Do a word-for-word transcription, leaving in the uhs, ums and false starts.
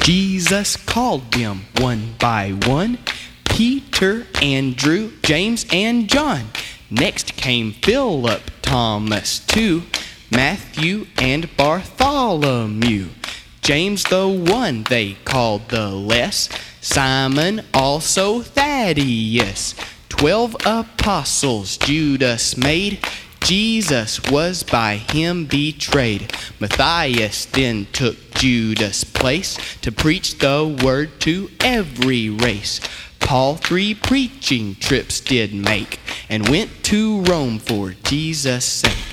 Jesus called them one by one, Peter, Andrew, James, and John. Next came Philip, Thomas, too, Matthew, and Bartholomew. James the one they called the less, Simon also Thaddeus. Twelve apostles Judas made, Jesus was by him betrayed. Matthias then took Judas' place to preach the word to every race. Paul three preaching trips did make and went to Rome for Jesus' sake.